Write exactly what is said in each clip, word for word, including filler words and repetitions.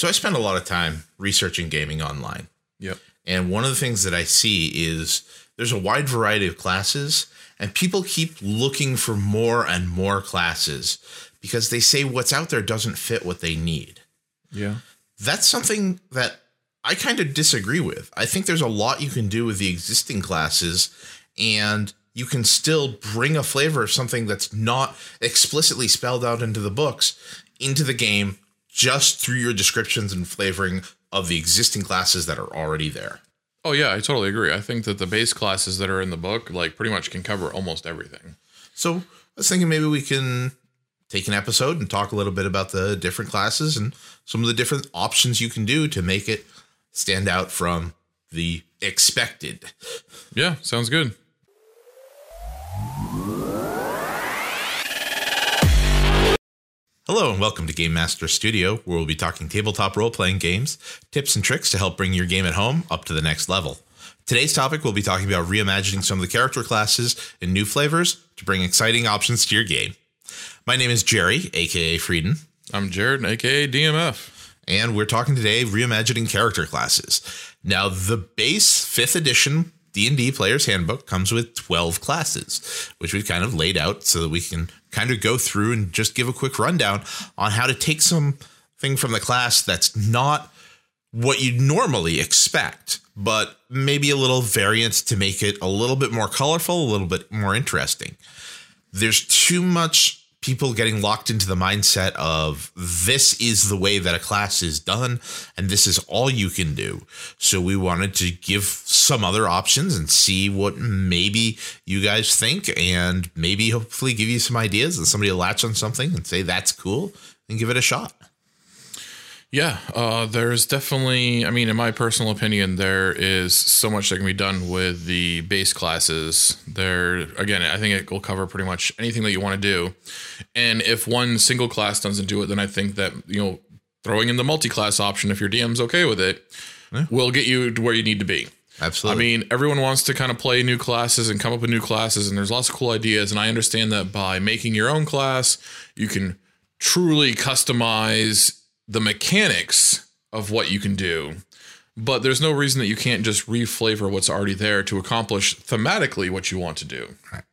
So I spend a lot of time researching gaming online. Yep. And one of the things that I see is there's a wide variety of classes, and people keep looking for more and more classes because they say what's out there doesn't fit what they need. Yeah. That's something that I kind of disagree with. I think there's a lot you can do with the existing classes, and you can still bring a flavor of something that's not explicitly spelled out into the books into the game just through your descriptions and flavoring of the existing classes that are already there. Oh, yeah, I totally agree. I think that the base classes that are in the book, like, pretty much can cover almost everything. So I was thinking maybe we can take an episode and talk a little bit about the different classes and some of the different options you can do to make it stand out from the expected. Yeah, sounds good. Hello and welcome to Game Master Studio, where we'll be talking tabletop role-playing games, tips and tricks to help bring your game at home up to the next level. Today's topic, we'll be talking about reimagining some of the character classes in new flavors to bring exciting options to your game. My name is Jerry, aka Frieden. I'm Jared, aka D M F. And we're talking today reimagining character classes. Now, the base fifth edition D and D Player's Handbook comes with twelve classes, which we've kind of laid out so that we can kind of go through and just give a quick rundown on how to take something from the class that's not what you normally expect, but maybe a little variance to make it a little bit more colorful, a little bit more interesting. There's too much people getting locked into the mindset of this is the way that a class is done and this is all you can do. So we wanted to give some other options and see what maybe you guys think, and maybe hopefully give you some ideas and somebody will latch on something and say that's cool and give it a shot. Yeah, uh, there's definitely, I mean, in my personal opinion, there is so much that can be done with the base classes. There, again, I think it will cover pretty much anything that you want to do. And if one single class doesn't do it, then I think that, you know, throwing in the multi-class option, if your D M's okay with it, yeah, will get you to where you need to be. Absolutely. I mean, everyone wants to kind of play new classes and come up with new classes, and there's lots of cool ideas. And I understand that by making your own class, you can truly customize the mechanics of what you can do, but there's no reason that you can't just reflavor what's already there to accomplish thematically what you want to do. Right.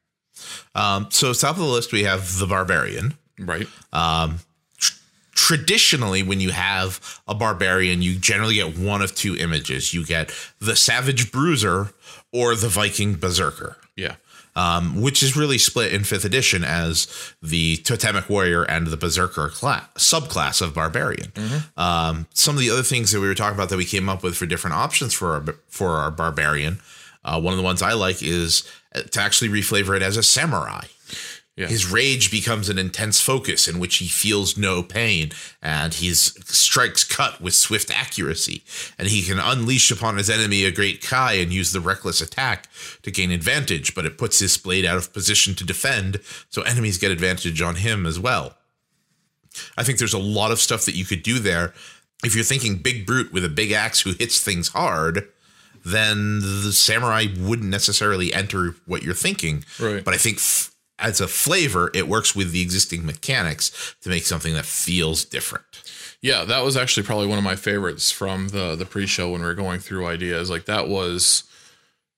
Um, so top of the list, we have the barbarian, right? Um, tr- traditionally, when you have a barbarian, you generally get one of two images. You get the savage bruiser or the Viking berserker. Yeah. Um, which is really split in fifth edition as the Totemic Warrior and the Berserker class, subclass of Barbarian. Mm-hmm. Um, some of the other things that we were talking about that we came up with for different options for our, for our Barbarian, uh, one of the ones I like is to actually reflavor it as a samurai. Yeah. His rage becomes an intense focus in which he feels no pain, and his strikes cut with swift accuracy, and he can unleash upon his enemy a great Kai and use the reckless attack to gain advantage, but it puts his blade out of position to defend, so enemies get advantage on him as well. I think there's a lot of stuff that you could do there. If you're thinking big brute with a big axe who hits things hard, then the samurai wouldn't necessarily enter what you're thinking. Right. But I think F- As a flavor, it works with the existing mechanics to make something that feels different. Yeah, that was actually probably one of my favorites from the, the pre-show when we were going through ideas. Like, that was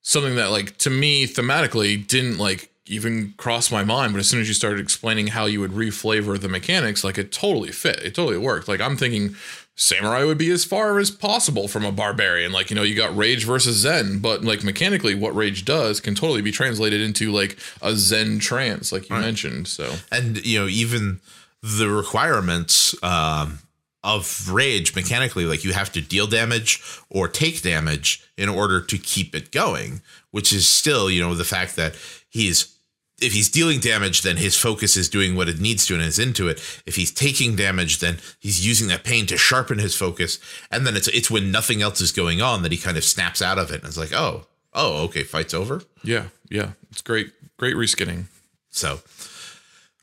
something that, like, to me, thematically didn't, like, even cross my mind. But as soon as you started explaining how you would reflavor the mechanics, like, it totally fit. It totally worked. Like, I'm thinking samurai would be as far as possible from a barbarian. Like, you know, you got rage versus zen, but like mechanically what rage does can totally be translated into like a zen trance, like you right. mentioned. So, and you know, even the requirements um, of rage mechanically, like you have to deal damage or take damage in order to keep it going, which is still, you know, the fact that he's, if he's dealing damage, then his focus is doing what it needs to and is into it. If he's taking damage, then he's using that pain to sharpen his focus. And then it's it's when nothing else is going on that he kind of snaps out of it. And it's like, oh, oh, okay, fight's over. Yeah, yeah. It's great. Great reskinning. So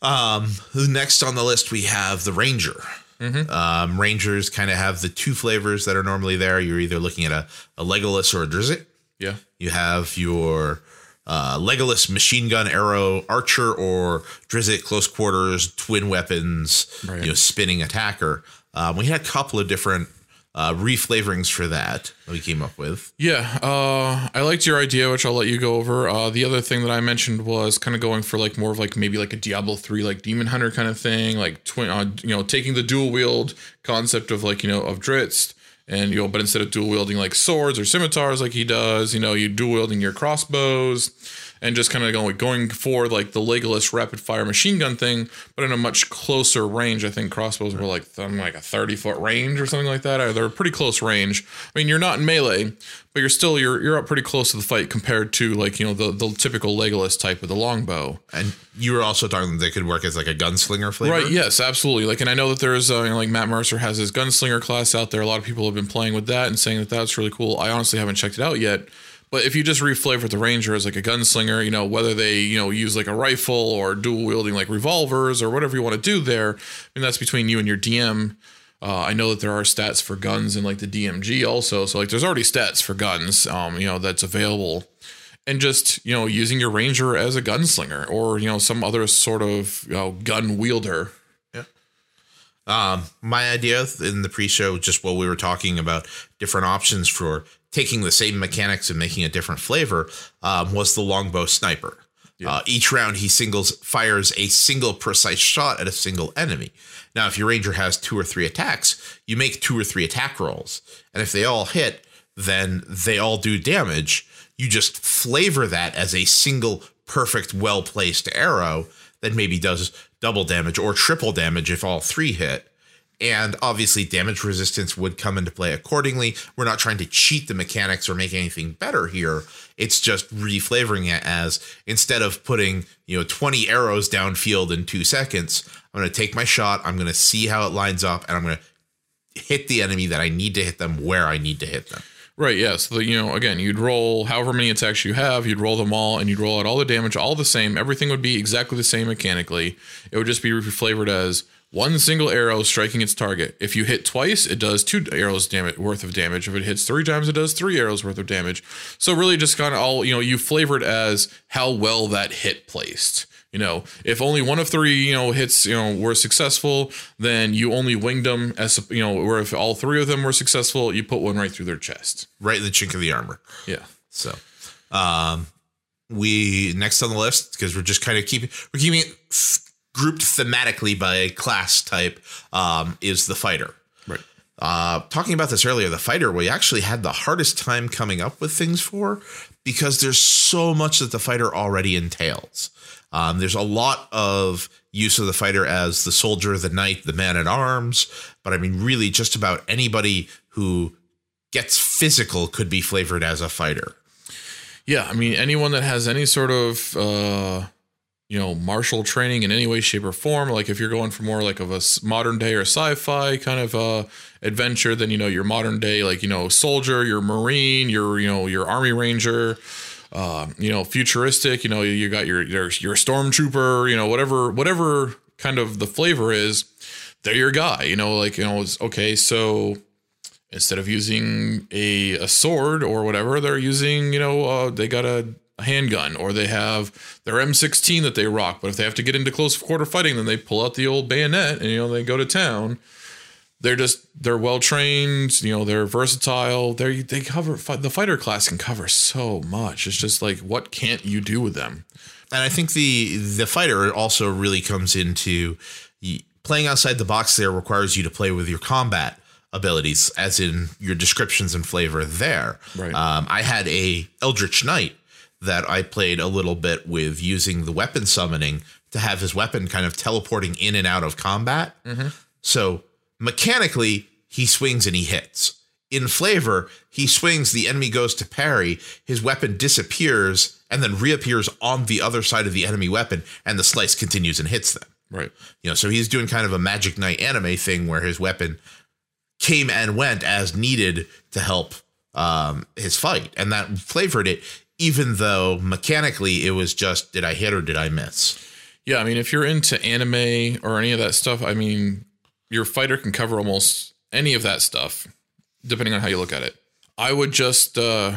um, next on the list, we have the Ranger. Mm-hmm. Um, Rangers kind of have the two flavors that are normally there. You're either looking at a, a Legolas or a Drizzt. Yeah. You have your Uh, Legolas, machine gun, arrow, archer, or Drizzt, close quarters, twin weapons, right. you know, spinning attacker. Uh, we had a couple of different uh, reflavorings for that that we came up with. Yeah, uh, I liked your idea, which I'll let you go over. Uh, the other thing that I mentioned was kind of going for like more of like maybe like a Diablo three like Demon Hunter kind of thing, like twin, uh, you know, taking the dual wield concept of like you know of Drizzt. And, you know, but instead of dual wielding like swords or scimitars like he does, you know, you dual wielding your crossbows and just kind of going, going for like the Legolas rapid fire machine gun thing, but in a much closer range. I think crossbows were like something like a thirty foot range or something like that. They're a pretty close range. I mean, you're not in melee, but you're still you're you're up pretty close to the fight compared to like, you know, the, the typical Legolas type with the longbow. And you were also talking that they could work as like a gunslinger flavor. Right. Yes, absolutely. Like, and I know that there's uh, you know, like Matt Mercer has his gunslinger class out there. A lot of people have been playing with that and saying that that's really cool. I honestly haven't checked it out yet. But if you just reflavor the ranger as like a gunslinger, you know, whether they, you know, use like a rifle or dual wielding like revolvers or whatever you want to do there. I mean, that's between you and your D M. Uh, I know that there are stats for guns in like the D M G also. So like there's already stats for guns, um, you know, that's available. And just, you know, using your ranger as a gunslinger or, you know, some other sort of, you know, gun wielder. Um, my idea in the pre-show, just while we were talking about different options for taking the same mechanics and making a different flavor, um, was the longbow sniper. Yeah. Uh, each round he singles fires a single precise shot at a single enemy. Now, if your ranger has two or three attacks, you make two or three attack rolls. And if they all hit, then they all do damage. You just flavor that as a single perfect, well-placed arrow that maybe does double damage or triple damage if all three hit. And obviously damage resistance would come into play accordingly. We're not trying to cheat the mechanics or make anything better here. It's just reflavoring it as, instead of putting, you know, twenty arrows downfield in two seconds, I'm going to take my shot. I'm going to see how it lines up, and I'm going to hit the enemy that I need to hit them where I need to hit them. Right, yeah. So, the, you know, again, you'd roll however many attacks you have, you'd roll them all, and you'd roll out all the damage, all the same. Everything would be exactly the same mechanically. It would just be flavored as one single arrow striking its target. If you hit twice, it does two arrows damage worth of damage. If it hits three times, it does three arrows worth of damage. So really just kind of all, you know, you flavored as how well that hit placed. You know, if only one of three, you know, hits, you know, were successful, then you only winged them as, you know, or if all three of them were successful, you put one right through their chest. Right in the chink of the armor. Yeah. So, um, we next on the list, because we're just kind of keeping, we're keeping it grouped thematically by class type, um, is the fighter. Right. Uh, talking about this earlier, the fighter, we actually had the hardest time coming up with things for, because there's so much that the fighter already entails. Um, there's a lot of use of the fighter as the soldier, the knight, the man at arms. But I mean, really, just about anybody who gets physical could be flavored as a fighter. Yeah, I mean, anyone that has any sort of, uh, you know, martial training in any way, shape or form. Like if you're going for more like of a modern day or sci-fi kind of uh, adventure, then, you know, your modern day, like, you know, soldier, your marine, your, you know, your army ranger. Uh, you know, futuristic, you know, you got your, your, your stormtrooper, you know, whatever, whatever kind of the flavor is, they're your guy, you know, like, you know, it's okay. So instead of using a, a sword or whatever, they're using, you know, uh, they got a, a handgun, or they have their M sixteen that they rock. But if they have to get into close quarter fighting, then they pull out the old bayonet and, you know, they go to town. They're just, they're well-trained, you know, they're versatile. They they cover, the fighter class can cover so much. It's just like, what can't you do with them? And I think the, the fighter also really comes into playing outside the box. There requires you to play with your combat abilities, as in your descriptions and flavor there. Right. Um, I had a Eldritch Knight that I played a little bit with, using the weapon summoning to have his weapon kind of teleporting in and out of combat. Mm-hmm. So mechanically, he swings and he hits. In flavor, he swings, the enemy goes to parry, his weapon disappears and then reappears on the other side of the enemy weapon, and the slice continues and hits them. Right. You know, so he's doing kind of a Magic Knight anime thing where his weapon came and went as needed to help um, his fight. And that flavored it, even though mechanically it was just, did I hit or did I miss? Yeah, I mean, if you're into anime or any of that stuff, I mean, your fighter can cover almost any of that stuff, depending on how you look at it. I would just, uh,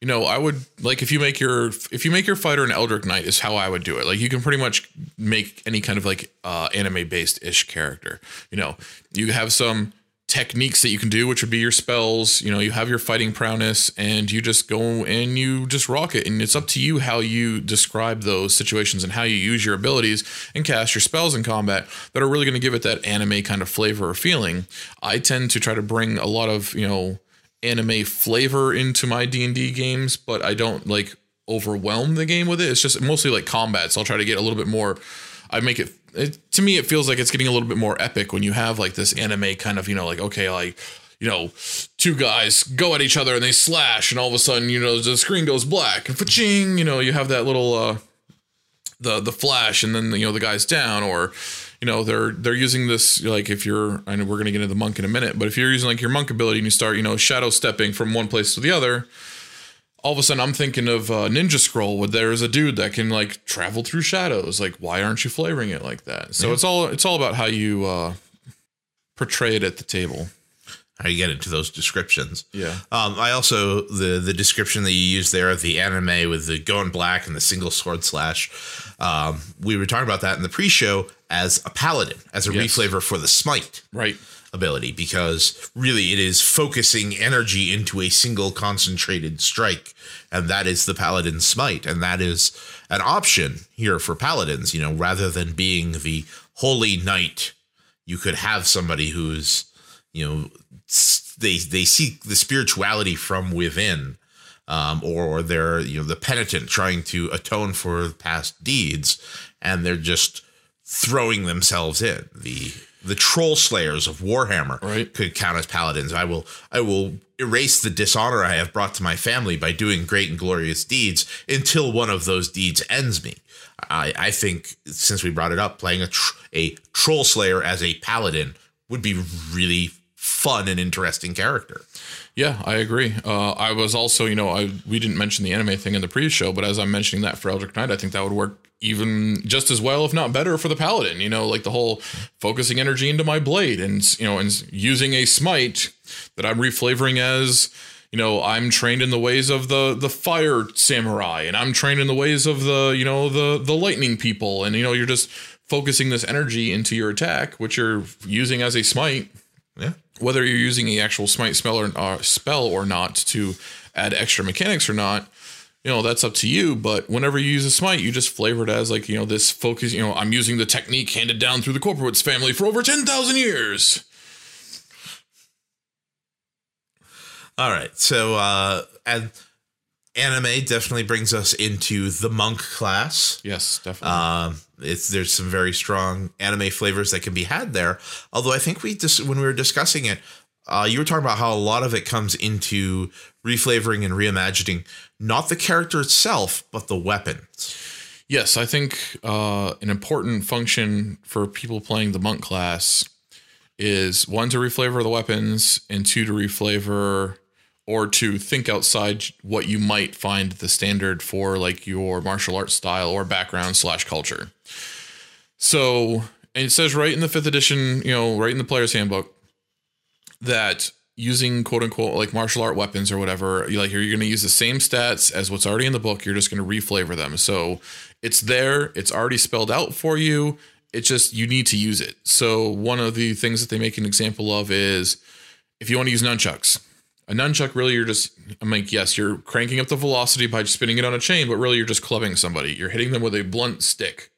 you know, I would like, if you make your, if you make your fighter an Eldritch Knight, is how I would do it. Like, you can pretty much make any kind of like uh, anime based ish character. You know, you have some techniques that you can do, which would be your spells. You know, you have your fighting prowess, and you just go and you just rock it. And it's up to you how you describe those situations and how you use your abilities and cast your spells in combat that are really going to give it that anime kind of flavor or feeling. I tend to try to bring a lot of, you know, anime flavor into my D and D games, but I don't like overwhelm the game with it. It's just mostly like combat. So I'll try to get a little bit more. I make it, it to me, it feels like it's getting a little bit more epic when you have like this anime kind of, you know, like, okay, like, you know, two guys go at each other and they slash, and all of a sudden, you know, the screen goes black and fa-ching, you know, you have that little, uh, the, the flash, and then, you know, the guy's down. Or, you know, they're, they're using this, like, if you're, I know we're going to get into the monk in a minute, but if you're using like your monk ability and you start, you know, shadow stepping from one place to the other, all of a sudden I'm thinking of uh, Ninja Scroll, where there is a dude that can like travel through shadows. Like, why aren't you flavoring it like that? So yeah. it's all, it's all about how you uh, portray it at the table. How you get into those descriptions. Yeah. Um, I also, the, the description that you use there of the anime with the going black and the single sword slash. Um, we were talking about that in the pre-show. As a paladin, as a yes. reflavor for the smite right. ability, because really it is focusing energy into a single concentrated strike, and that is the paladin smite, and that is an option here for paladins. You know, rather than being the holy knight, you could have somebody who's, you know, they they seek the spirituality from within, um, or, or they're, you know, the penitent trying to atone for past deeds, and they're just throwing themselves in. The the troll slayers of Warhammer right. could count as paladins. I will I will erase the dishonor I have brought to my family by doing great and glorious deeds until one of those deeds ends me. I, I think, since we brought it up, playing a, tr- a troll slayer as a paladin would be really fun and interesting character. Yeah, I agree. Uh, I was also, you know, I we didn't mention the anime thing in the pre-show, but as I'm mentioning that for Eldritch Knight, I think that would work even just as well, if not better, for the paladin. You know, like the whole focusing energy into my blade and, you know, and using a smite that I'm reflavoring as, you know, I'm trained in the ways of the, the fire samurai, and I'm trained in the ways of the, you know, the, the lightning people. And, you know, you're just focusing this energy into your attack, which you're using as a smite. Yeah. Whether you're using the actual smite spell or uh, spell or not to add extra mechanics or not, you know, that's up to you. But whenever you use a smite, you just flavor it as like, you know, this focus, you know, I'm using the technique handed down through the Corporate family for over ten thousand years. All right. So, uh, and anime definitely brings us into the monk class. Yes, definitely. Um, it's, there's some very strong anime flavors that can be had there. Although I think we just, when we were discussing it, Uh, you were talking about how a lot of it comes into reflavoring and reimagining, not the character itself, but the weapons. Yes, I think uh, an important function for people playing the monk class is, one, to reflavor the weapons, and two, to reflavor or to think outside what you might find the standard for, like, your martial arts style or background slash culture. So, and it says right in the fifth edition, you know, right in the player's handbook, that using quote unquote like martial art weapons or whatever, you like, you're going to use the same stats as what's already in the book. You're just going to reflavor them. So it's there. It's already spelled out for you. It's just, you need to use it. So one of the things that they make an example of is, if you want to use nunchucks, a nunchuck, really, you're just, I'm like, yes, you're cranking up the velocity by spinning it on a chain, but really you're just clubbing somebody. You're hitting them with a blunt stick.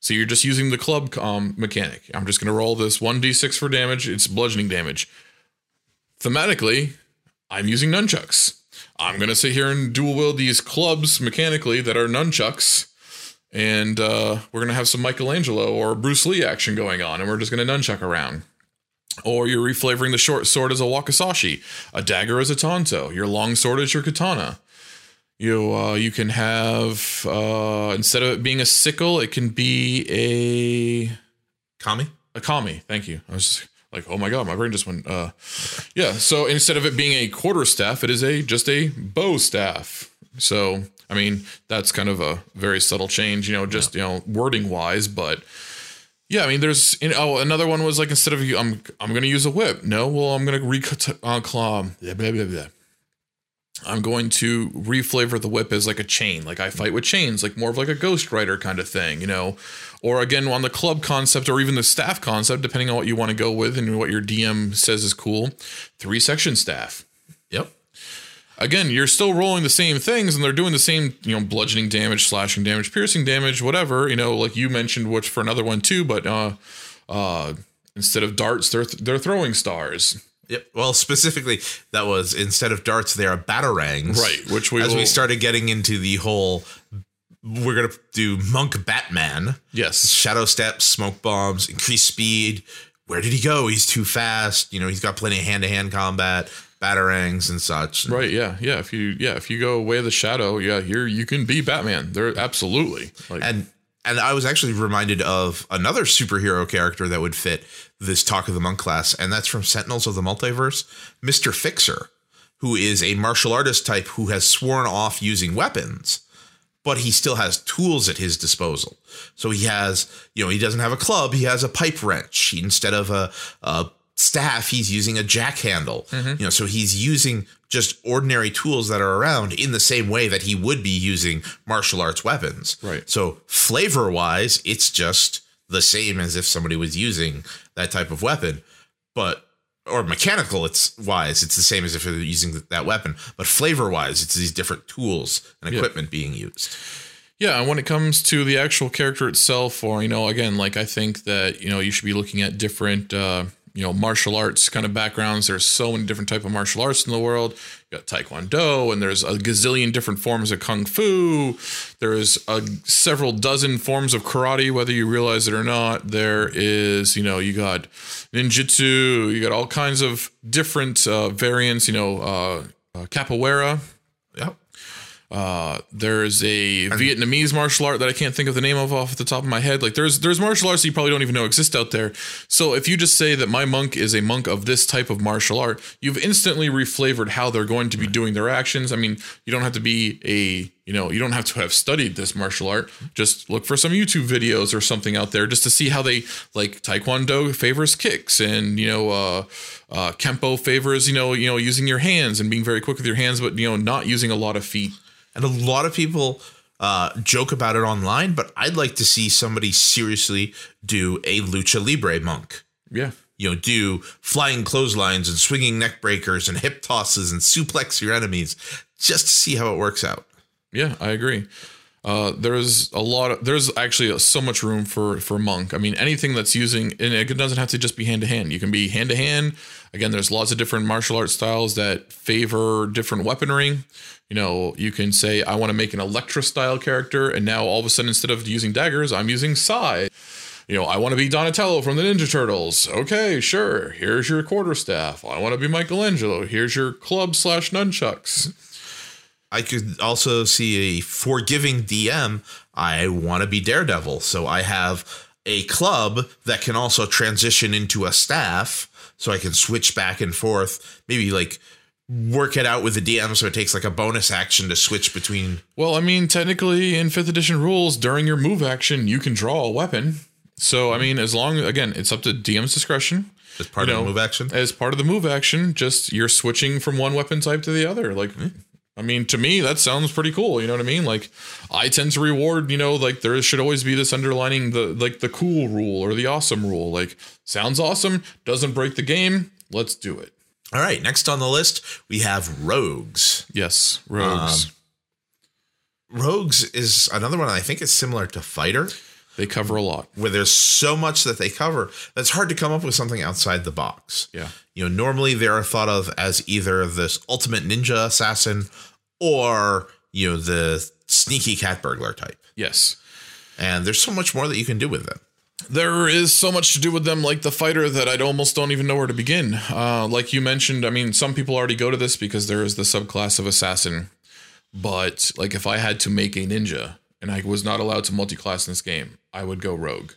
So you're just using the club um, mechanic. I'm just going to roll this one d six for damage. It's bludgeoning damage. Thematically, I'm using nunchucks. I'm going to sit here and dual wield these clubs mechanically that are nunchucks. And uh, we're going to have some Michelangelo or Bruce Lee action going on. And we're just going to nunchuck around. Or you're reflavoring the short sword as a wakizashi. A dagger as a tanto. Your long sword as your katana. You uh, you can have, uh, instead of it being a sickle, it can be a... Kami? A kami. Thank you. I was just... Like, oh my God, my brain just went, uh, yeah. So instead of it being a quarter staff, it is a, just a bow staff. So, I mean, that's kind of a very subtle change, you know, just, yeah. you know, wording wise, but yeah, I mean, there's, you know, oh, another one was like, instead of you, I'm, I'm going to use a whip. No, well, I'm going to re uh, claw, blah, blah, blah, blah. I'm going to reflavor the whip as like a chain. Like I fight with chains, like more of like a Ghost Rider kind of thing, you know, or again, on the club concept or even the staff concept, depending on what you want to go with and what your D M says is cool. Three section staff. Yep. Again, you're still rolling the same things and they're doing the same, you know, bludgeoning damage, slashing damage, piercing damage, whatever, you know, like you mentioned, which for another one too, but, uh, uh, instead of darts, they're, th- they're throwing stars. Yep. Well, specifically, that was instead of darts, they are batarangs. Right. Which we as will... we started getting into the whole, we're gonna do monk Batman. Yes. Shadow steps, smoke bombs, increased speed. Where did he go? He's too fast. You know, he's got plenty of hand to hand combat, batarangs and such. Right. Yeah. Yeah. If you yeah if you go away the shadow, yeah, you're you can be Batman. There absolutely. Like, and and I was actually reminded of another superhero character that would fit this Talk of the Monk class, and that's from Sentinels of the Multiverse, Mister Fixer, who is a martial artist type who has sworn off using weapons, but he still has tools at his disposal. So he has, you know, he doesn't have a club, he has a pipe wrench. He, instead of a, a staff, he's using a jack handle. Mm-hmm. You know, so he's using just ordinary tools that are around in the same way that he would be using martial arts weapons. Right. So flavor wise, it's just the same as if somebody was using that type of weapon, but or mechanical it's wise, it's the same as if they're using that weapon, but flavor wise, it's these different tools and equipment yeah. being used. Yeah. And when it comes to the actual character itself, or, you know, again, like I think that, you know, you should be looking at different, uh, you know, martial arts kind of backgrounds. There's so many different type of martial arts in the world. You got Taekwondo, and there's a gazillion different forms of Kung Fu. There is a several dozen forms of Karate, whether you realize it or not. There is, you know, you got Ninjutsu, you got all kinds of different uh, variants, you know, uh, uh, Capoeira. Yep. Uh, there's a Vietnamese martial art that I can't think of the name of off the top of my head. Like there's, there's martial arts that you probably don't even know exist out there. So if you just say that my monk is a monk of this type of martial art, you've instantly reflavored how they're going to be doing their actions. I mean, you don't have to be a, you know, you don't have to have studied this martial art. Just look for some YouTube videos or something out there just to see how they like Taekwondo favors kicks and, you know, uh, uh, Kempo favors, you know, you know, using your hands and being very quick with your hands, but, you know, not using a lot of feet. And a lot of people uh, joke about it online, but I'd like to see somebody seriously do a Lucha Libre monk. Yeah. You know, do flying clotheslines and swinging neck breakers and hip tosses and suplex your enemies just to see how it works out. Yeah, I agree. Uh, there's a lot of, there's actually so much room for, for monk. I mean, anything that's using, and it doesn't have to just be hand to hand. You can be hand to hand. Again, there's lots of different martial arts styles that favor different weaponry. You know, you can say, I want to make an Elektra style character. And now all of a sudden, instead of using daggers, I'm using sai. You know, I want to be Donatello from the Ninja Turtles. Okay, sure. Here's your quarterstaff. I want to be Michelangelo. Here's your club slash nunchucks. I could also see a forgiving D M. I want to be Daredevil. So I have a club that can also transition into a staff so I can switch back and forth, maybe like work it out with the D M. So it takes like a bonus action to switch between. Well, I mean, technically in fifth edition rules during your move action, you can draw a weapon. So, I mean, as long again, it's up to D M's discretion. As part you of know, the move action, as part of the move action, just you're switching from one weapon type to the other. Like, mm-hmm. I mean, to me, that sounds pretty cool. You know what I mean? Like, I tend to reward, you know, like there should always be this underlining the like the cool rule or the awesome rule. Like, sounds awesome, doesn't break the game. Let's do it. All right. Next on the list, we have rogues. Yes, rogues. Um, rogues is another one I think is similar to fighter. They cover a lot. Where there's so much that they cover that's hard to come up with something outside the box. Yeah. You know, normally they are thought of as either this ultimate ninja assassin or, you know, the sneaky cat burglar type. Yes. And there's so much more that you can do with them. There is so much to do with them, like the fighter, that I almost don't even know where to begin. Uh, like you mentioned, I mean, some people already go to this because there is the subclass of assassin. But like if I had to make a ninja and I was not allowed to multi-class in this game, I would go rogue.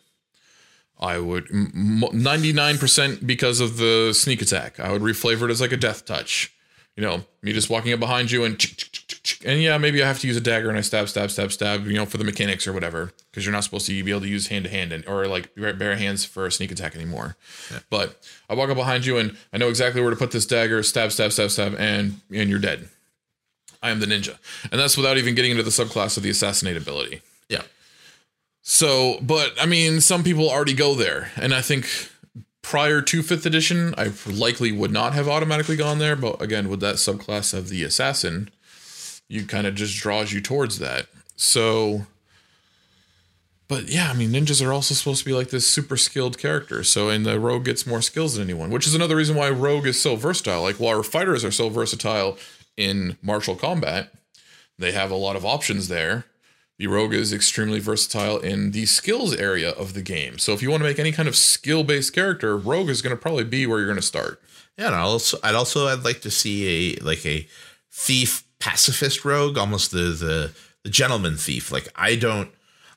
I would ninety-nine percent because of the sneak attack. I would reflavor it as like a death touch. You know, me just walking up behind you and and yeah, maybe I have to use a dagger and I stab, stab, stab, stab, you know, for the mechanics or whatever, because you're not supposed to be able to use hand to hand and or like bare hands for a sneak attack anymore. Yeah. But I walk up behind you and I know exactly where to put this dagger, stab, stab, stab, stab, and and you're dead. I am the ninja. And that's without even getting into the subclass of the assassinate ability. Yeah. So, but I mean, some people already go there. And I think prior to fifth edition, I likely would not have automatically gone there. But again, with that subclass of the assassin, you kind of just draws you towards that. So, but yeah, I mean, ninjas are also supposed to be like this super skilled character. So, and the rogue gets more skills than anyone, which is another reason why rogue is so versatile. Like, while our fighters are so versatile in martial combat, they have a lot of options there. The rogue is extremely versatile in the skills area of the game. So if you want to make any kind of skill-based character, rogue is going to probably be where you're going to start. Yeah, and also, I'd also I'd like to see a like a thief pacifist rogue, almost the the the gentleman thief. Like, I don't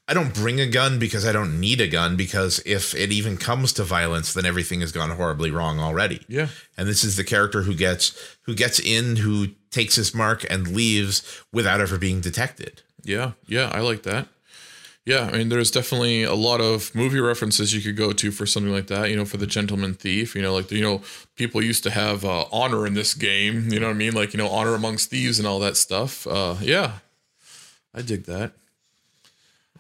I don't bring a gun because I don't need a gun, because if it even comes to violence, then everything has gone horribly wrong already. Yeah, and this is the character who gets who gets in, who takes his mark and leaves without ever being detected. Yeah, yeah, I like that. Yeah, I mean, there's definitely a lot of movie references you could go to for something like that, you know, for the gentleman thief, you know, like, you know, people used to have uh, honor in this game, you know what I mean? Like, you know, honor amongst thieves and all that stuff. Uh, yeah, I dig that.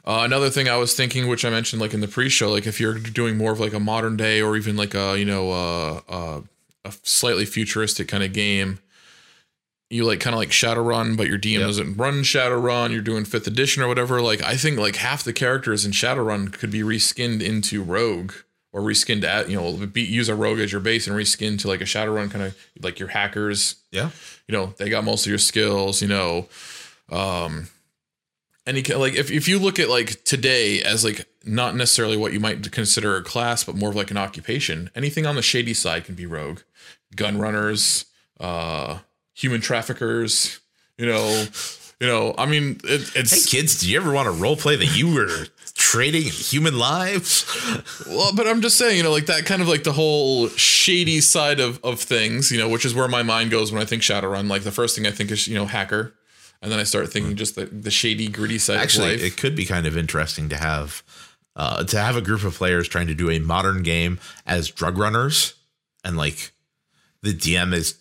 Uh, another thing I was thinking, which I mentioned, like, in the pre-show, like, if you're doing more of, like, a modern day or even, like, a, you know, uh, uh, a slightly futuristic kind of game, you like kind of like Shadowrun, but your D M yep. doesn't run Shadowrun. You're doing fifth edition or whatever. Like, I think like half the characters in Shadowrun could be reskinned into rogue, or reskinned at, you know, be, use a rogue as your base and reskin to like a Shadowrun kind of like your hackers. Yeah. You know, they got most of your skills, you know, um, and you can, like, if, if you look at like today as like not necessarily what you might consider a class, but more of like an occupation, anything on the shady side can be rogue. Gun runners, uh, human traffickers, you know, you know, I mean, it, it's hey kids, do you ever want to role play that you were trading human lives? Well, but I'm just saying, you know, like that kind of like the whole shady side of, of things, you know, which is where my mind goes when I think Shadowrun. Like, the first thing I think is, you know, hacker. And then I start thinking mm-hmm. just the, the shady, gritty side. Actually, of life. It could be kind of interesting to have uh, to have a group of players trying to do a modern game as drug runners. And like the D M is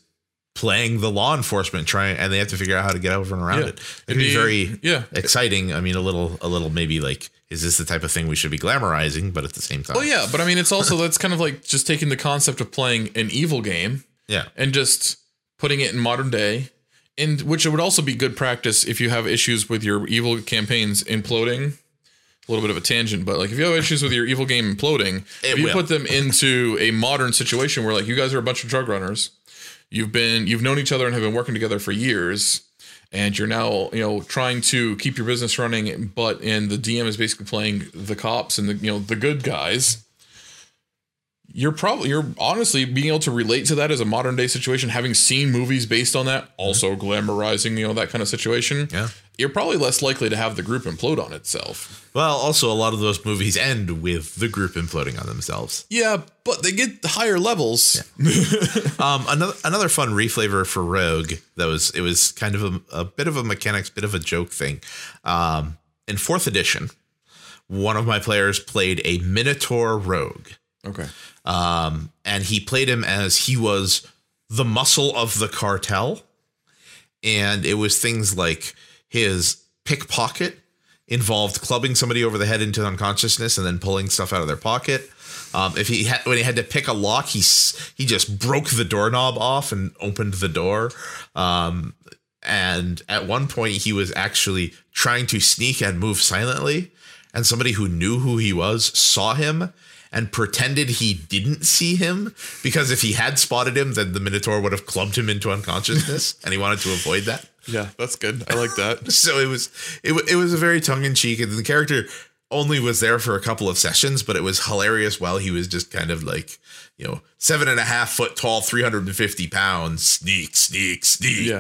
playing the law enforcement, trying, and they have to figure out how to get over and around yeah. it. It'd be very yeah. exciting. I mean, a little, a little maybe like, is this the type of thing we should be glamorizing? But at the same time, oh yeah. But I mean, it's also, that's kind of like just taking the concept of playing an evil game, yeah, and just putting it in modern day, and which it would also be good practice if you have issues with your evil campaigns imploding. A little bit of a tangent, but like if you have issues with your evil game imploding, it if you will. put them into a modern situation where like you guys are a bunch of drug runners. You've been, you've known each other and have been working together for years, and you're now, you know, trying to keep your business running, but, and the D M is basically playing the cops and the, you know, the good guys. You're probably, you're honestly being able to relate to that as a modern day situation, having seen movies based on that, also glamorizing, you know, that kind of situation. Yeah. You're probably less likely to have the group implode on itself. Well, also a lot of those movies end with the group imploding on themselves. Yeah, but they get higher levels. Yeah. um, another another fun reflavor for rogue that was it was kind of a, a bit of a mechanics, bit of a joke thing. Um, in fourth edition, one of my players played a Minotaur rogue. Okay. Um, and he played him as he was the muscle of the cartel, and it was things like his pickpocket involved clubbing somebody over the head into unconsciousness and then pulling stuff out of their pocket. Um, if he had, when he had to pick a lock, he he just broke the doorknob off and opened the door. Um, and at one point, he was actually trying to sneak and move silently, and somebody who knew who he was saw him and pretended he didn't see him, because if he had spotted him, then the Minotaur would have clubbed him into unconsciousness, and he wanted to avoid that. Yeah, that's good. I like that. So it was it, it was a very tongue-in-cheek, and the character only was there for a couple of sessions, but it was hilarious while he was just kind of like, you know, seven and a half foot tall, three hundred fifty pounds, sneak, sneak, sneak. Yeah.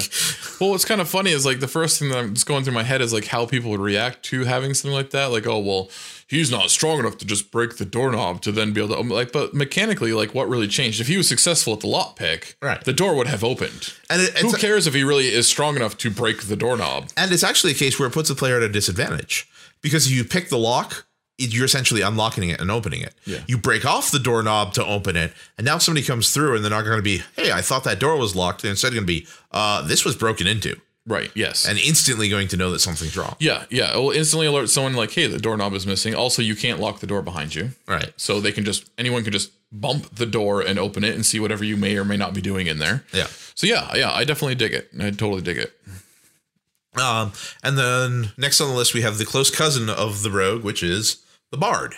Well, what's kind of funny is like the first thing that I'm just going through my head is like how people would react to having something like that. Like, oh, well, he's not strong enough to just break the doorknob to then be able to, like, but mechanically, like what really changed? If he was successful at the lock pick, right, the door would have opened. And it, who cares if he really is strong enough to break the doorknob? And it's actually a case where it puts the player at a disadvantage. Because if you pick the lock, you're essentially unlocking it and opening it. Yeah. You break off the doorknob to open it, and now somebody comes through, and they're not going to be, hey, I thought that door was locked. They're instead going to be, uh, this was broken into. Right. Yes. And instantly going to know that something's wrong. Yeah. Yeah. It will instantly alert someone like, hey, the doorknob is missing. Also, you can't lock the door behind you. Right. So they can just, anyone can just bump the door and open it and see whatever you may or may not be doing in there. Yeah. So yeah. Yeah. I definitely dig it. I totally dig it. Um, and then next on the list, we have the close cousin of the rogue, which is the bard.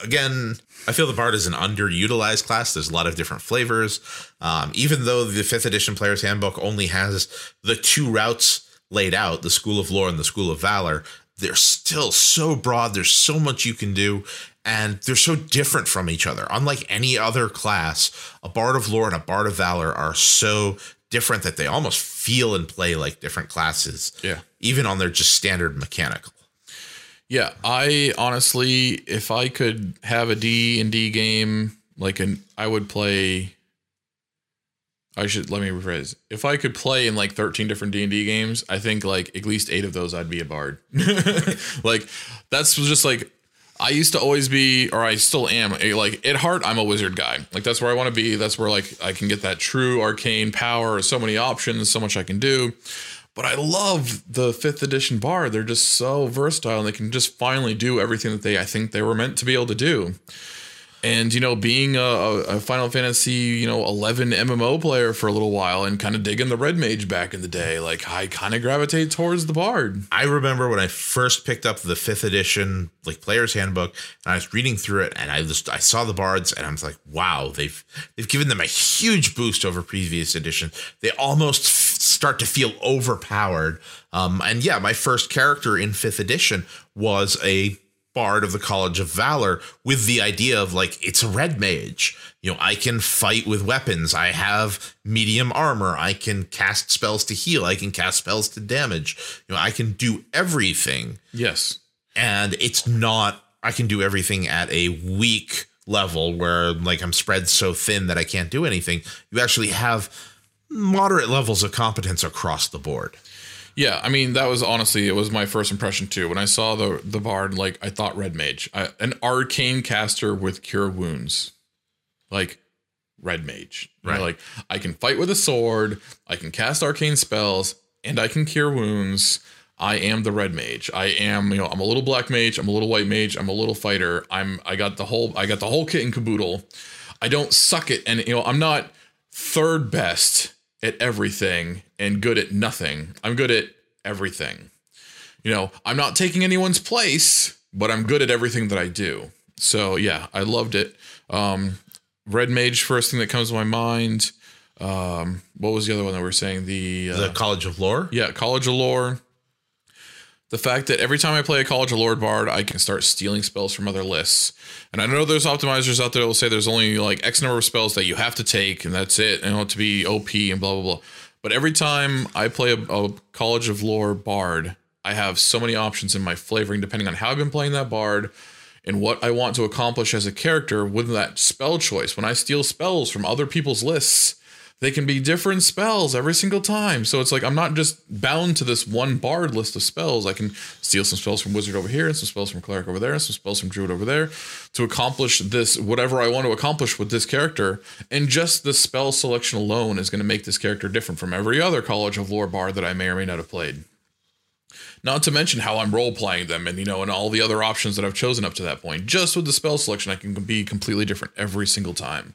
Again, I feel the bard is an underutilized class. There's a lot of different flavors. Um, even though the fifth edition player's handbook only has the two routes laid out, the School of Lore and the School of Valor, they're still so broad. There's so much you can do, and they're so different from each other. Unlike any other class, a bard of lore and a bard of valor are so different that they almost feel and play like different classes. Yeah. Even on their just standard mechanical. Yeah, I honestly, if I could have a D and D game, like an, I would play, I should, let me rephrase. If I could play in like thirteen different D and D games, I think like at least eight of those, I'd be a bard. Like that's just like, I used to always be, or I still am, a, like at heart, I'm a wizard guy. Like that's where I want to be. That's where like I can get that true arcane power, so many options, so much I can do. But I love the fifth edition bard. They're just so versatile and they can just finally do everything that they, I think they were meant to be able to do. And, you know, being a, a Final Fantasy, you know, eleven M M O player for a little while and kind of digging the Red Mage back in the day, like I kind of gravitate towards the bard. I remember when I first picked up the fifth edition, like player's handbook, and I was reading through it and I just, I saw the bards and I was like, wow, they've, they've given them a huge boost over previous edition. They almost start to feel overpowered. Um, and yeah, my first character in fifth edition was a bard of the College of Valor with the idea of like, it's a red mage. You know, I can fight with weapons. I have medium armor. I can cast spells to heal. I can cast spells to damage. You know, I can do everything. Yes. And it's not, I can do everything at a weak level where like I'm spread so thin that I can't do anything. You actually have moderate levels of competence across the board. Yeah, I mean, that was honestly, it was my first impression, too. When I saw the the bard, like, I thought Red Mage. I, an arcane caster with Cure Wounds. Like, Red Mage. Right. You know, like, I can fight with a sword, I can cast arcane spells, and I can cure wounds. I am the Red Mage. I am, you know, I'm a little black mage, I'm a little white mage, I'm a little fighter. I'm, I got the whole, I got the whole kit and caboodle. I don't suck it, and, you know, I'm not third best at everything and good at nothing. I'm good at everything. You know, I'm not taking anyone's place, but I'm good at everything that I do. So yeah, I loved it. Um, Red Mage, first thing that comes to my mind. Um, what was the other one that we were saying? The, uh, the College of Lore. Yeah. College of Lore. The fact that every time I play a College of Lore bard, I can start stealing spells from other lists. And I know there's optimizers out there that will say there's only like X number of spells that you have to take and that's it. And it to be O P and blah, blah, blah. But every time I play a, a College of Lore bard, I have so many options in my flavoring, depending on how I've been playing that bard and what I want to accomplish as a character with that spell choice. When I steal spells from other people's lists, they can be different spells every single time. So it's like I'm not just bound to this one bard list of spells. I can steal some spells from wizard over here and some spells from cleric over there and some spells from druid over there to accomplish this, whatever I want to accomplish with this character. And just the spell selection alone is going to make this character different from every other College of Lore bard that I may or may not have played. Not to mention how I'm role playing them and, you know, and all the other options that I've chosen up to that point. Just with the spell selection, I can be completely different every single time.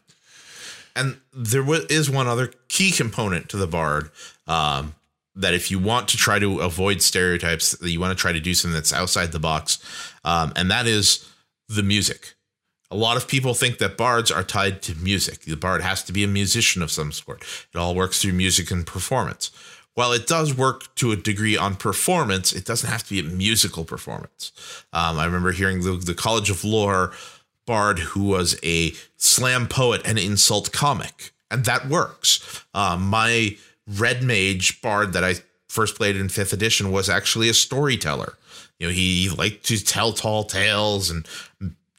And there is one other key component to the bard, um, that if you want to try to avoid stereotypes, that you want to try to do something that's outside the box. Um, and that is the music. A lot of people think that bards are tied to music. The bard has to be a musician of some sort. It all works through music and performance. While it does work to a degree on performance, it doesn't have to be a musical performance. Um, I remember hearing the, the College of Lore bard who was a slam poet and insult comic, and that works. Um, my Red Mage bard that I first played in fifth edition was actually a storyteller. You know, he liked to tell tall tales and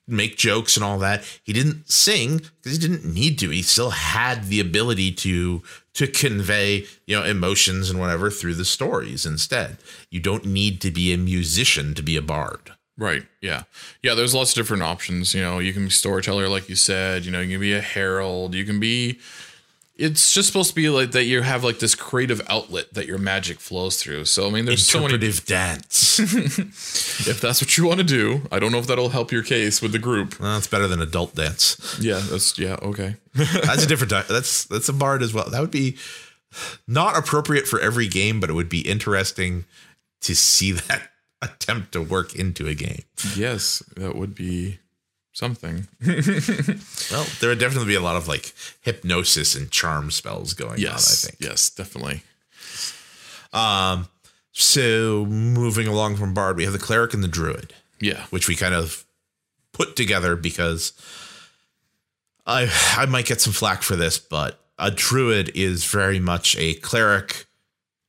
make jokes and all that. He didn't sing because he didn't need to. He still had the ability to to convey, you know, emotions and whatever through the stories instead. You don't need to be a musician to be a bard. Right. Yeah. Yeah. There's lots of different options. You know, you can be storyteller, like you said, you know, you can be a herald, you can be, It's just supposed to be like that. You have like this creative outlet that your magic flows through. So, I mean, there's so many dance. If that's what you want to do, I don't know if that'll help your case with the group. Well, that's better than adult dance. Yeah. That's yeah. Okay. That's a different di- That's, that's a bard as well. That would be not appropriate for every game, but it would be interesting to see that attempt to work into a game. Yes. That would be something. Well, there would definitely be a lot of like hypnosis and charm spells going yes, on, I think. Yes, definitely. Um, so moving along from bard, we have the cleric and the druid. Yeah. Which we kind of put together because I I might get some flack for this, but a druid is very much a cleric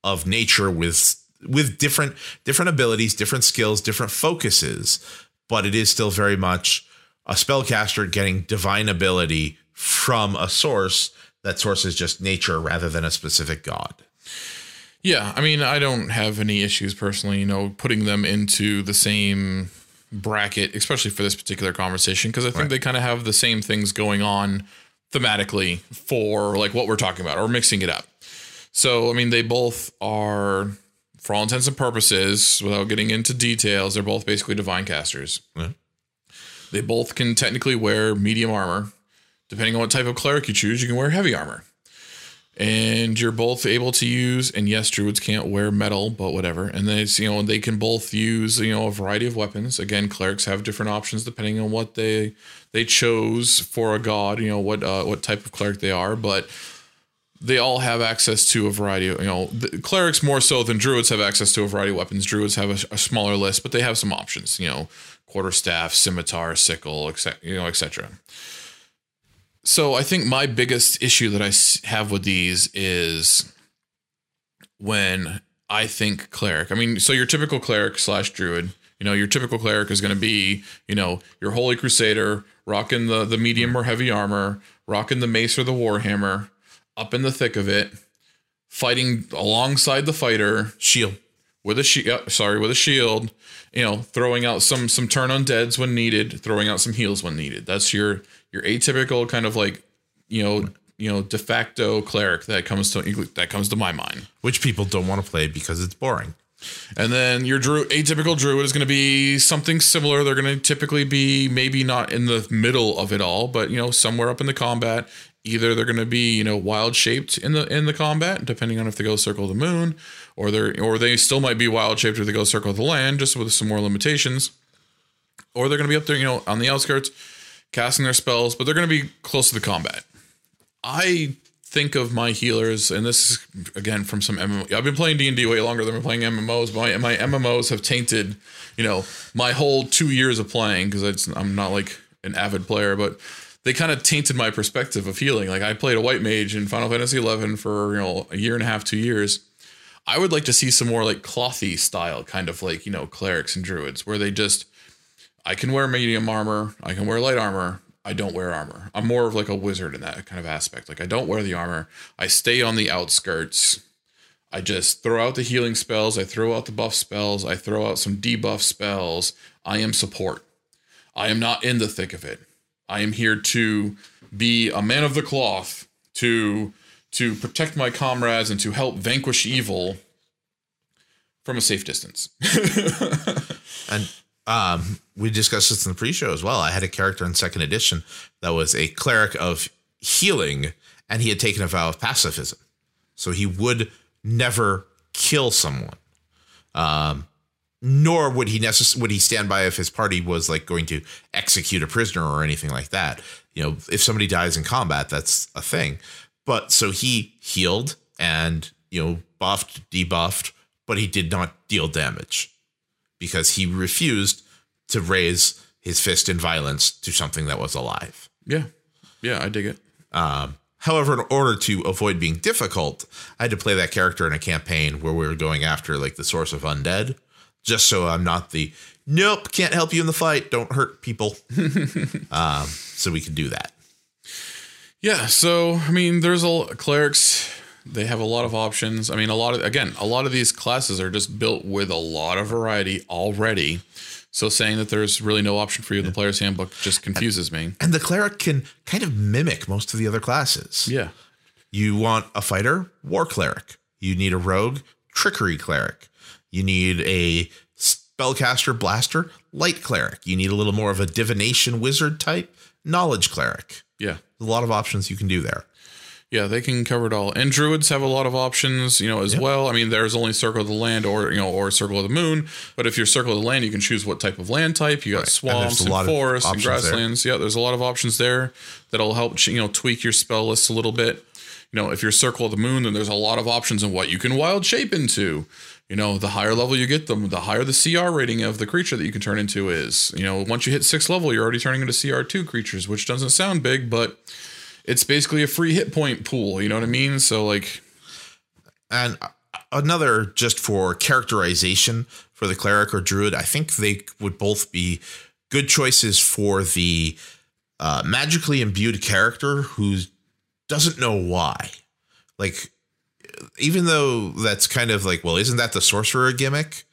of nature with with different different abilities, different skills, different focuses, but it is still very much a spellcaster getting divine ability from a source. That source is just nature rather than a specific god. Yeah, I mean, I don't have any issues personally, you know, putting them into the same bracket, especially for this particular conversation, because I think right. they kind of have the same things going on thematically for like what we're talking about or mixing it up. So, I mean, they both are, for all intents and purposes, without getting into details, they're both basically divine casters. Yeah. They both can technically wear medium armor. Depending on what type of cleric you choose, you can wear heavy armor. And you're both able to use, and yes, druids can't wear metal, but whatever. And they, you know, they can both use, you know, a variety of weapons. Again, clerics have different options depending on what they they chose for a god, you know, what uh, what type of cleric they are. But they all have access to a variety of, you know, the clerics more so than druids have access to a variety of weapons. Druids have a, a smaller list, but they have some options, you know. Quarterstaff, scimitar, sickle, et cetera, you know, et cetera. So I think my biggest issue that I have with these is when I think cleric. I mean, so your typical cleric slash druid, you know, your typical cleric is going to be, you know, your holy crusader, rocking the the medium or heavy armor, rocking the mace or the warhammer, up in the thick of it, fighting alongside the fighter, shield. With a shield, sorry, with a shield, you know, throwing out some some turn undeads when needed, throwing out some heals when needed. That's your your atypical kind of like, you know, you know, de facto cleric that comes to that comes to my mind, which people don't want to play because it's boring. And then your druid, atypical druid is going to be something similar. They're going to typically be maybe not in the middle of it all, but you know, somewhere up in the combat. Either they're going to be, you know, wild shaped in the in the combat, depending on if they go circle of the moon, or they're or they still might be wild shaped if they go circle of the land, just with some more limitations. Or they're going to be up there, you know, on the outskirts, casting their spells, but they're going to be close to the combat. I think of my healers, and this is again from some M M O. I've been playing D and D way longer than I've been playing M M Os, but my, my M M Os have tainted, you know, my whole two years of playing because I'm not like an avid player, but they kind of tainted my perspective of healing. Like I played a white mage in Final Fantasy eleven for, you know, a year and a half, two years. I would like to see some more like clothy style kind of like, you know, clerics and druids where they just, I can wear medium armor. I can wear light armor. I don't wear armor. I'm more of like a wizard in that kind of aspect. Like I don't wear the armor. I stay on the outskirts. I just throw out the healing spells. I throw out the buff spells. I throw out some debuff spells. I am support. I am not in the thick of it. I am here to be a man of the cloth, to to protect my comrades and to help vanquish evil from a safe distance. And um, we discussed this in the pre-show as well. I had a character in second edition that was a cleric of healing, and he had taken a vow of pacifism. So he would never kill someone. Um Nor would he necess- would he stand by if his party was like going to execute a prisoner or anything like that. You know, if somebody dies in combat, that's a thing. But so he healed and, you know, buffed, debuffed, but he did not deal damage because he refused to raise his fist in violence to something that was alive. Yeah. Yeah, I dig it. Um, however, in order to avoid being difficult, I had to play that character in a campaign where we were going after like the source of undead. Just so I'm not the, nope, can't help you in the fight. Don't hurt people. um, so we can do that. Yeah. So, I mean, there's a clerics. They have a lot of options. I mean, a lot of, again, a lot of these classes are just built with a lot of variety already. So saying that there's really no option for you in the yeah. player's handbook just confuses and, me. And the cleric can kind of mimic most of the other classes. Yeah. You want a fighter, war cleric. You need a rogue, trickery cleric. You need a spellcaster, blaster, light cleric. You need a little more of a divination wizard type, knowledge cleric. Yeah. There's a lot of options you can do there. Yeah, they can cover it all. And druids have a lot of options, you know, as yep. well. I mean, there's only Circle of the Land or, you know, or Circle of the Moon. But if you're Circle of the Land, you can choose what type of land type. You got right. swamps and, and forests and grasslands. There. Yeah, there's a lot of options there that'll help, you know, tweak your spell list a little bit. You know, if you're Circle of the Moon, then there's a lot of options in what you can wild shape into. You know, the higher level you get them, the higher the C R rating of the creature that you can turn into is. You know, once you hit sixth level, you're already turning into C R two creatures, which doesn't sound big, but... it's basically a free hit point pool. You know what I mean? So like, and another just for characterization for the cleric or druid, I think they would both be good choices for the uh, magically imbued character who doesn't know why. Like, even though that's kind of like, well, isn't that the sorcerer gimmick?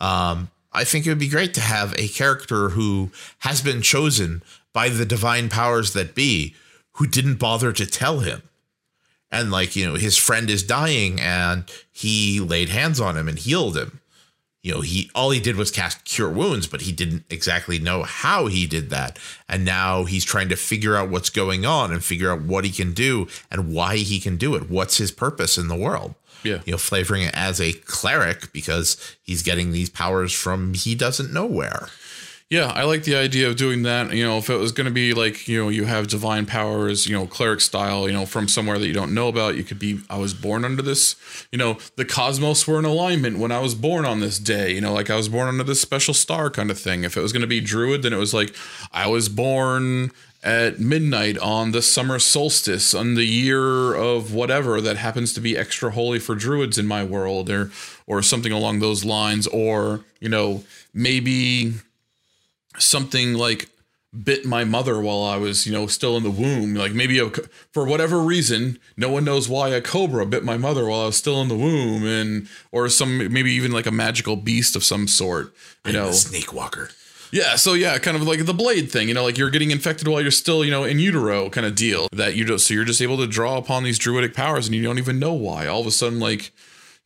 Um, I think it would be great to have a character who has been chosen by the divine powers that be, who didn't bother to tell him. And like, you know, his friend is dying and he laid hands on him and healed him. You know, he, all he did was cast cure wounds, but he didn't exactly know how he did that. And now he's trying to figure out what's going on and figure out what he can do and why he can do it. What's his purpose in the world? Yeah. You know, flavoring it as a cleric because he's getting these powers from, he doesn't know where. Yeah, I like the idea of doing that. You know, if it was going to be like, you know, you have divine powers, you know, cleric style, you know, from somewhere that you don't know about. You could be, I was born under this, you know, the cosmos were in alignment when I was born on this day, you know, like I was born under this special star kind of thing. If it was going to be druid, then it was like, I was born at midnight on the summer solstice on the year of whatever that happens to be extra holy for druids in my world, or, or something along those lines. Or, you know, maybe... something like bit my mother while I was, you know, still in the womb. Like maybe a, for whatever reason, no one knows why, a cobra bit my mother while I was still in the womb, and or some, maybe even like a magical beast of some sort. You I'm know, a snake walker. Yeah. So yeah, kind of like the Blade thing, you know, like you're getting infected while you're still, you know, in utero kind of deal that you just, so you're just able to draw upon these druidic powers and you don't even know why. All of a sudden, like,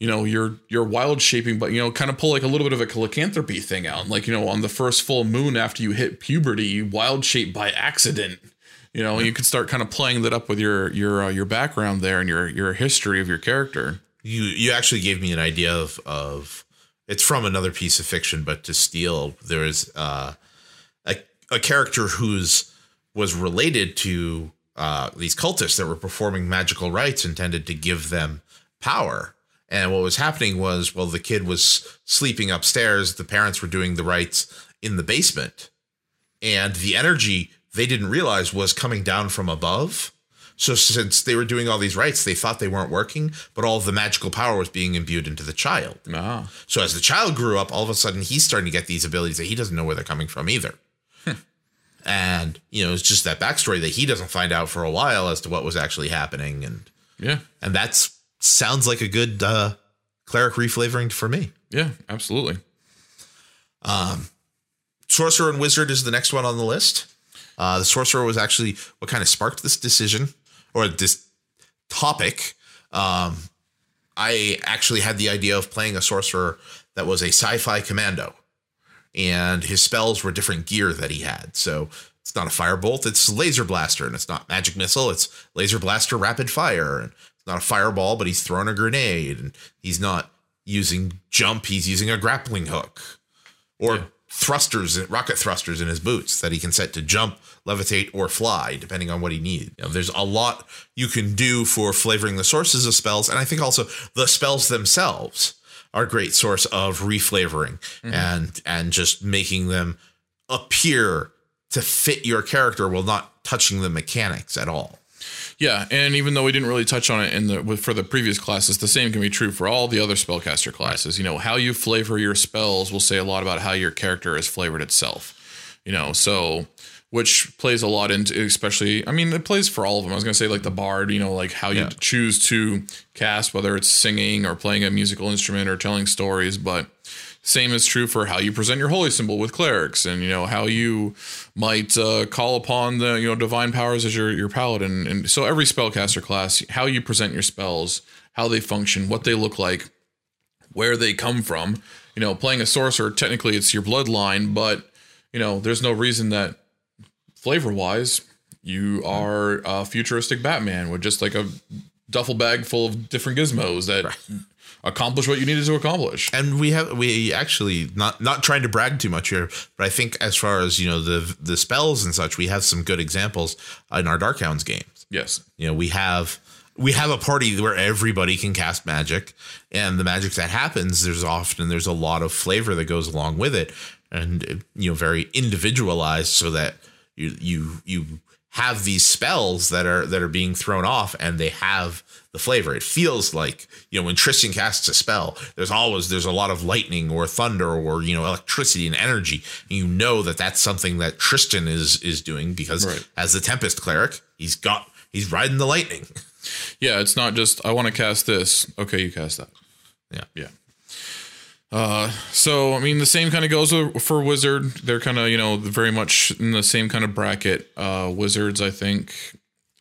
you know, you're you're wild shaping, but, you know, kind of pull like a little bit of a lycanthropy thing out. Like, you know, on the first full moon after you hit puberty, you wild shape by accident. You know, you can start kind of playing that up with your your uh, your background there and your your history of your character. You you actually gave me an idea of of it's from another piece of fiction, but to steal, there is uh, a a character who's was related to uh, these cultists that were performing magical rites intended to give them power. And what was happening was, well, the kid was sleeping upstairs. The parents were doing the rites in the basement, and the energy they didn't realize was coming down from above. So since they were doing all these rites, they thought they weren't working, but all of the magical power was being imbued into the child. Ah. So as the child grew up, all of a sudden he's starting to get these abilities that he doesn't know where they're coming from either. And, you know, it's just that backstory that he doesn't find out for a while as to what was actually happening. And yeah, and that's, sounds like a good uh, cleric reflavoring for me. Yeah, absolutely. Um, sorcerer and wizard is the next one on the list. Uh, the sorcerer was actually what kind of sparked this decision or this topic. Um, I actually had the idea of playing a sorcerer that was a sci-fi commando, and his spells were different gear that he had. So it's not a firebolt, it's laser blaster, and it's not magic missile, it's laser blaster rapid fire, and not a fireball, but he's throwing a grenade, and he's not using jump. He's using a grappling hook or yeah. thrusters, rocket thrusters in his boots that he can set to jump, levitate, or fly, depending on what he needs. You know, there's a lot you can do for flavoring the sources of spells. And I think also the spells themselves are a great source of reflavoring mm-hmm. and, and just making them appear to fit your character while not touching the mechanics at all. Yeah, and even though we didn't really touch on it in the for the previous classes, the same can be true for all the other spellcaster classes. You know, how you flavor your spells will say a lot about how your character is flavored itself. You know, so which plays a lot into, especially, I mean, it plays for all of them. I was going to say like the bard, you know, like how you yeah. choose to cast, whether it's singing or playing a musical instrument or telling stories, but Same is true for how you present your holy symbol with clerics, and, you know, how you might uh, call upon the, you know, divine powers as your, your paladin. And so every spellcaster class, how you present your spells, how they function, what they look like, where they come from. You know, playing a sorcerer, technically it's your bloodline, but, you know, there's no reason that flavor-wise you are a futuristic Batman with just like a duffel bag full of different gizmos that right. accomplish what you needed to accomplish. And we have, we actually, not not trying to brag too much here, but I think as far as, you know, the the spells and such, we have some good examples in our Dark Hounds games. Yes. You know, we have... We have a party where everybody can cast magic, and the magic that happens, there's often there's a lot of flavor that goes along with it, and, you know, very individualized, so that you you you have these spells that are that are being thrown off, and they have the flavor. It feels like, you know, when Tristan casts a spell, there's always there's a lot of lightning or thunder or, you know, electricity and energy. And you know that that's something that Tristan is is doing because right. as the Tempest cleric, he's got he's riding the lightning. Yeah, it's not just I want to cast this. Okay, you cast that. Yeah, yeah. Uh, so I mean, the same kind of goes for Wizard. They're kind of, you know, very much in the same kind of bracket. Uh, Wizards, I think,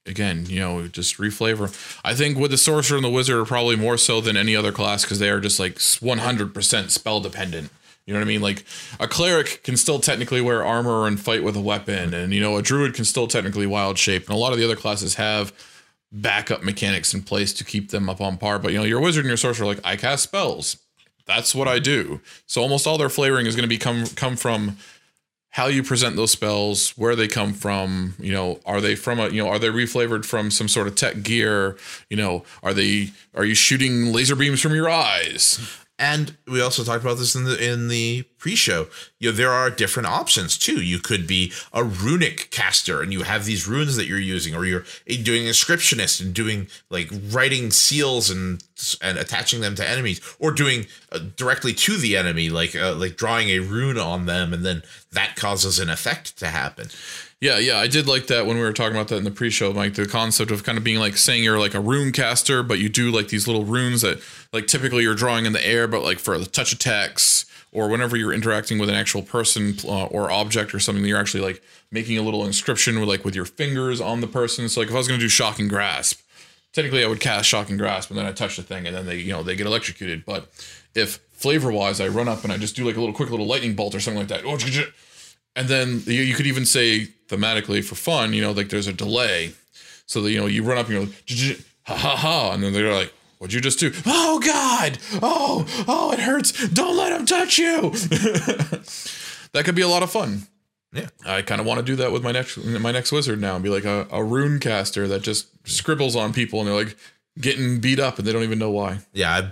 again, you know, just reflavor. I think with the Sorcerer and the Wizard are probably more so than any other class because they are just like one hundred percent spell dependent. You know what I mean? Like a cleric can still technically wear armor and fight with a weapon, and, you know, a druid can still technically wild shape, and a lot of the other classes have backup mechanics in place to keep them up on par. But, you know, your wizard and your sorcerer are like, I cast spells, that's what I do. So almost all their flavoring is going to be come, come from how you present those spells, where they come from. You know, are they from a, you know, are they reflavored from some sort of tech gear? You know, are they, are you shooting laser beams from your eyes? And we also talked about this in the in the pre-show. You know, there are different options too. You could be a runic caster, and you have these runes that you're using, or you're doing inscriptionist and doing like writing seals and and attaching them to enemies, or doing uh, directly to the enemy, like uh, like drawing a rune on them, and then that causes an effect to happen. Yeah, yeah, I did like that when we were talking about that in the pre-show, Mike, the concept of kind of being like saying you're like a rune caster, but you do like these little runes that like typically you're drawing in the air, but like for the touch attacks or whenever you're interacting with an actual person uh, or object or something, you're actually like making a little inscription with like with your fingers on the person. So like if I was going to do shocking grasp, technically I would cast shocking grasp and then I touch the thing and then they, you know, they get electrocuted. But if flavor wise, I run up and I just do like a little quick little lightning bolt or something like that. And then you, you could even say thematically for fun, you know, like there's a delay. So that, you know, you run up and you're like, ha ha ha. And then they're like, what'd you just do? Oh, God. Oh, oh, it hurts. Don't let him touch you. That could be a lot of fun. Yeah. I kind of want to do that with my next, my next wizard now and be like a, a rune caster that just scribbles on people and they're like getting beat up and they don't even know why. Yeah.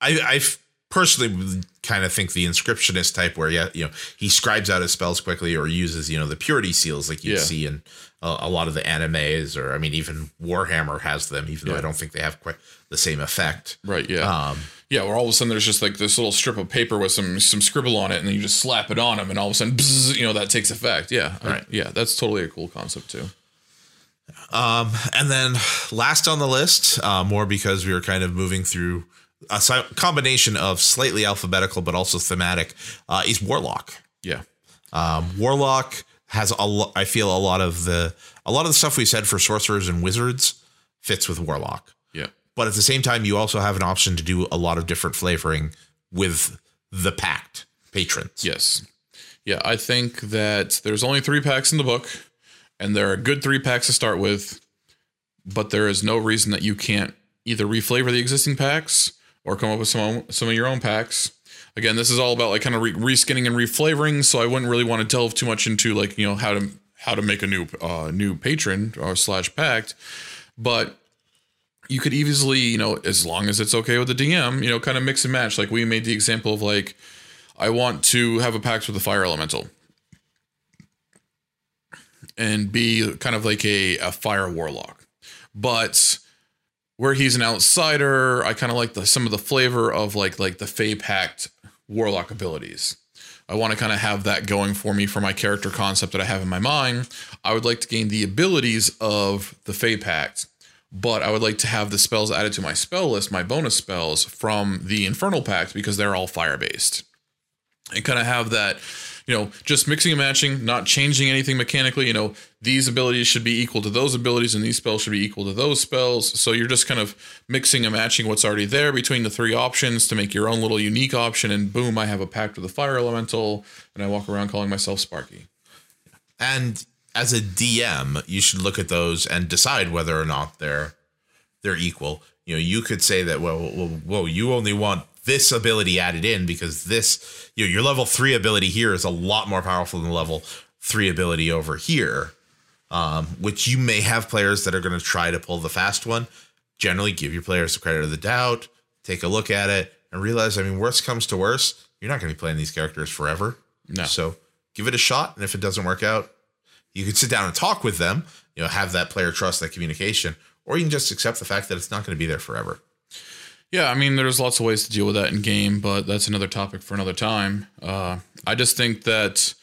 I, I, I've, personally kind of think the inscriptionist type where, yeah, you know, he scribes out his spells quickly or uses, you know, the purity seals like you yeah. see in a, a lot of the animes, or I mean, even Warhammer has them, even yeah. though I don't think they have quite the same effect. Right. Yeah. Um, yeah. Where all of a sudden there's just like this little strip of paper with some, some scribble on it, and then you just slap it on them and all of a sudden, bzz, you know, that takes effect. Yeah. Right. I, yeah. That's totally a cool concept too. Um, and then last on the list, uh, more because we were kind of moving through a combination of slightly alphabetical but also thematic, uh, is Warlock. Yeah. Um, Warlock has a lo- I feel a lot of the a lot of the stuff we said for sorcerers and wizards fits with Warlock. Yeah. But at the same time, you also have an option to do a lot of different flavoring with the pact patrons. Yes. Yeah, I think that there's only three packs in the book, and there are good three packs to start with, but there is no reason that you can't either reflavor the existing packs or come up with some some of your own packs. Again, this is all about like kind of re- reskinning and reflavoring. So I wouldn't really want to delve too much into like, you know, how to how to make a new uh, new patron or slash pact. But you could easily, you know, as long as it's okay with the D M, you know, kind of mix and match. Like we made the example of like, I want to have a pact with the fire elemental and be kind of like a, a fire warlock, but where he's an outsider, I kind of like the some of the flavor of like like the Fey Pact warlock abilities. I want to kind of have that going for me for my character concept that I have in my mind. I would like to gain the abilities of the Fey Pact, but I would like to have the spells added to my spell list, my bonus spells from the Infernal Pact, because they're all fire based. and kind of have that, you know, just mixing and matching, not changing anything mechanically. You know, these abilities should be equal to those abilities and these spells should be equal to those spells. So you're just kind of mixing and matching what's already there between the three options to make your own little unique option. And boom, I have a pact with the fire elemental and I walk around calling myself Sparky. And as a D M, you should look at those and decide whether or not they're they're equal. You know, you could say that, well, well, well you only want this ability added in because this, you know, your level three ability here is a lot more powerful than level three ability over here, um, which you may have players that are going to try to pull the fast one. Generally, give your players the credit of the doubt, take a look at it, and realize, I mean, worst comes to worst, you're not going to be playing these characters forever. No. So give it a shot, and if it doesn't work out, you can sit down and talk with them, you know, have that player trust, that communication, or you can just accept the fact that it's not going to be there forever. Yeah, I mean, there's lots of ways to deal with that in game, but that's another topic for another time. Uh, I just think that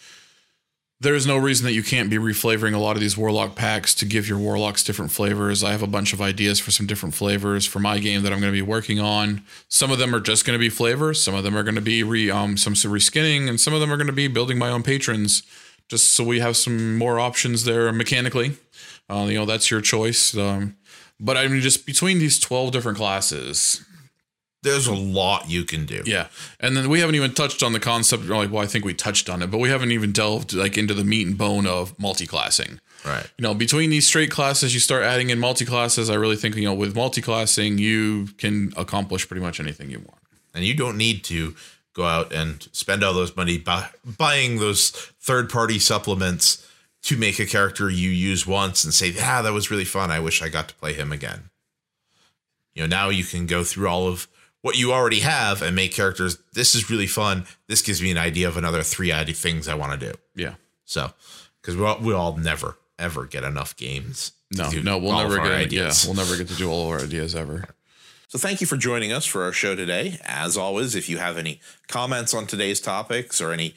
there's no reason that you can't be reflavoring a lot of these warlock packs to give your warlocks different flavors. I have a bunch of ideas for some different flavors for my game that I'm going to be working on. Some of them are just going to be flavors. Some of them are going to be re, um, some reskinning, and some of them are going to be building my own patrons, just so we have some more options there mechanically. Uh, you know, that's your choice. Um, but I mean, just between these twelve different classes, there's a lot you can do. Yeah. And then we haven't even touched on the concept. Like, well, I think we touched on it, but we haven't even delved like into the meat and bone of multi-classing. Right. You know, between these straight classes, you start adding in multi-classes. I really think, you know, with multi-classing, you can accomplish pretty much anything you want. And you don't need to go out and spend all those money buy, buying those third-party supplements to make a character you use once and say, ah, that was really fun. I wish I got to play him again. You know, now you can go through all of what you already have and make characters. This is really fun. This gives me an idea of another three things I want to do. Yeah. So, because we all, we all never, ever get enough games. No, no, we'll never get ideas. Yeah, we'll never get to do all of our ideas ever. So thank you for joining us for our show today. As always, if you have any comments on today's topics or any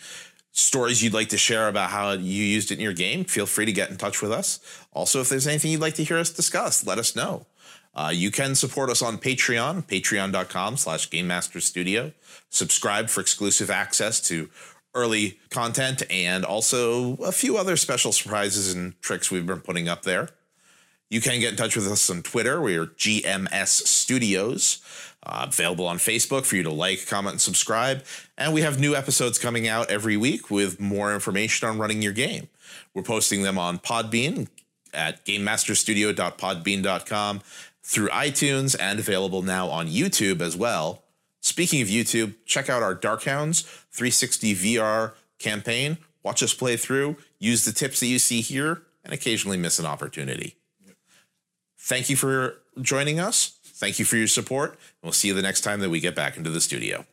stories you'd like to share about how you used it in your game, feel free to get in touch with us. Also, if there's anything you'd like to hear us discuss, let us know. Uh, you can support us on Patreon, patreon.com slash Game Master Studio. Subscribe for exclusive access to early content and also a few other special surprises and tricks we've been putting up there. You can get in touch with us on Twitter. We are G M S Studios, uh, available on Facebook for you to like, comment, and subscribe. And we have new episodes coming out every week with more information on running your game. We're posting them on Podbean at game master studio dot podbean dot com, through iTunes, and available now on YouTube as well. Speaking of YouTube, check out our Dark Hounds three sixty V R campaign. Watch us play through, use the tips that you see here, and occasionally miss an opportunity. Thank you for joining us. Thank you for your support. And we'll see you the next time that we get back into the studio.